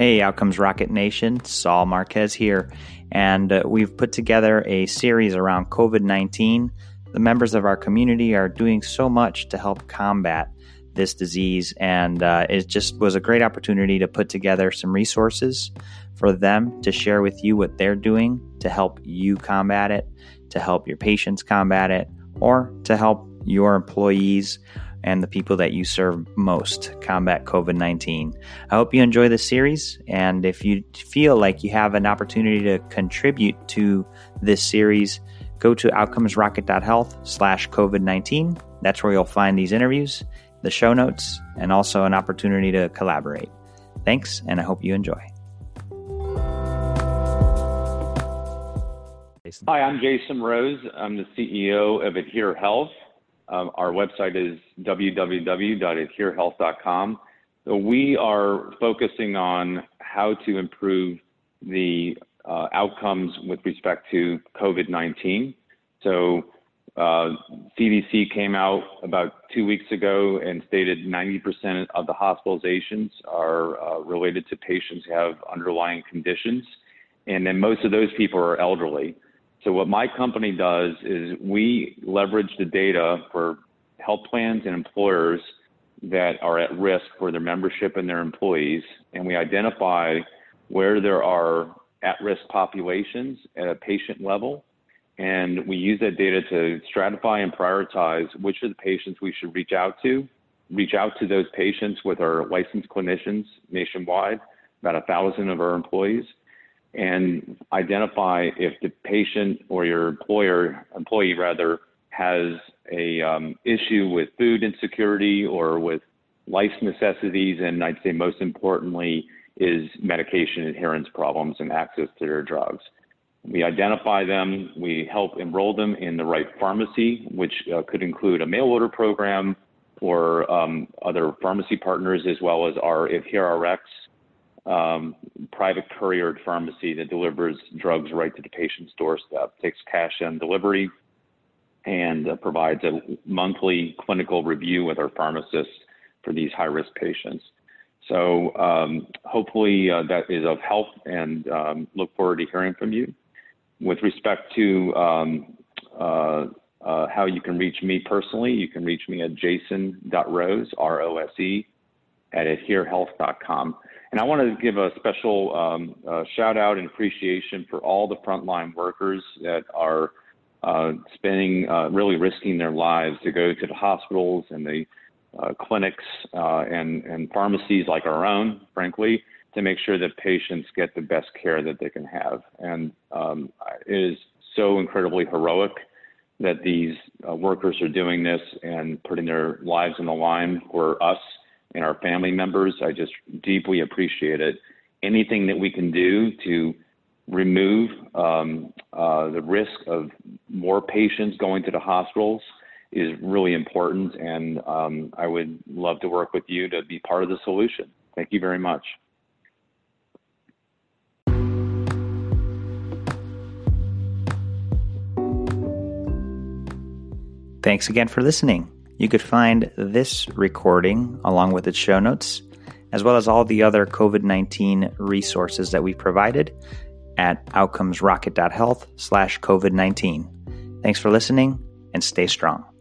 Hey, Outcomes Rocket Nation, Saul Marquez here, and we've put together a series around COVID-19. The members of our community are doing so much to help combat this disease, and it just was a great opportunity to put together some resources for them to share with you what they're doing to help you combat it, to help your patients combat it, or to help your employees and the people that you serve most combat COVID-19. I hope you enjoy this series, and if you feel like you have an opportunity to contribute to this series, go to outcomesrocket.health/COVID-19. That's where you'll find these interviews, the show notes, and also an opportunity to collaborate. Thanks, and I hope you enjoy. Hi, I'm Jason Rose. I'm the CEO of Adhere Health. Our website is www.adherehealth.com. So we are focusing on how to improve the outcomes with respect to COVID-19. So CDC came out about 2 weeks ago and stated 90% of the hospitalizations are related to patients who have underlying conditions. And then most of those people are elderly. So what my company does is we leverage the data for health plans and employers that are at risk for their membership and their employees, and we identify where there are at-risk populations at a patient level, and we use that data to stratify and prioritize which of the patients we should reach out to those patients with our licensed clinicians nationwide, about 1,000 of our employees, and identify if the patient or your employee has a issue with food insecurity or with life necessities, and I'd say most importantly is medication adherence problems and access to their drugs. We identify them, we help enroll them in the right pharmacy, which could include a mail order program or other pharmacy partners, as well as our AdhereRx private couriered pharmacy that delivers drugs right to the patient's doorstep, takes cash on delivery, and provides a monthly clinical review with our pharmacists for these high-risk patients. So hopefully that is of help, and look forward to hearing from you. With respect to how you can reach me personally, you can reach me at jason.rose, R-O-S-E, at adherehealth.com. And I want to give a special shout out and appreciation for all the frontline workers that are really risking their lives to go to the hospitals and the clinics and pharmacies like our own, frankly, to make sure that patients get the best care that they can have. And it is so incredibly heroic that these workers are doing this and putting their lives on the line for us and our family members. I just deeply appreciate it. Anything that we can do to remove the risk of more patients going to the hospitals is really important, and I would love to work with you to be part of the solution. Thank you very much. Thanks again for listening. You could find this recording along with its show notes, as well as all the other COVID-19 resources that we provided at outcomesrocket.health/COVID-19. Thanks for listening, and stay strong.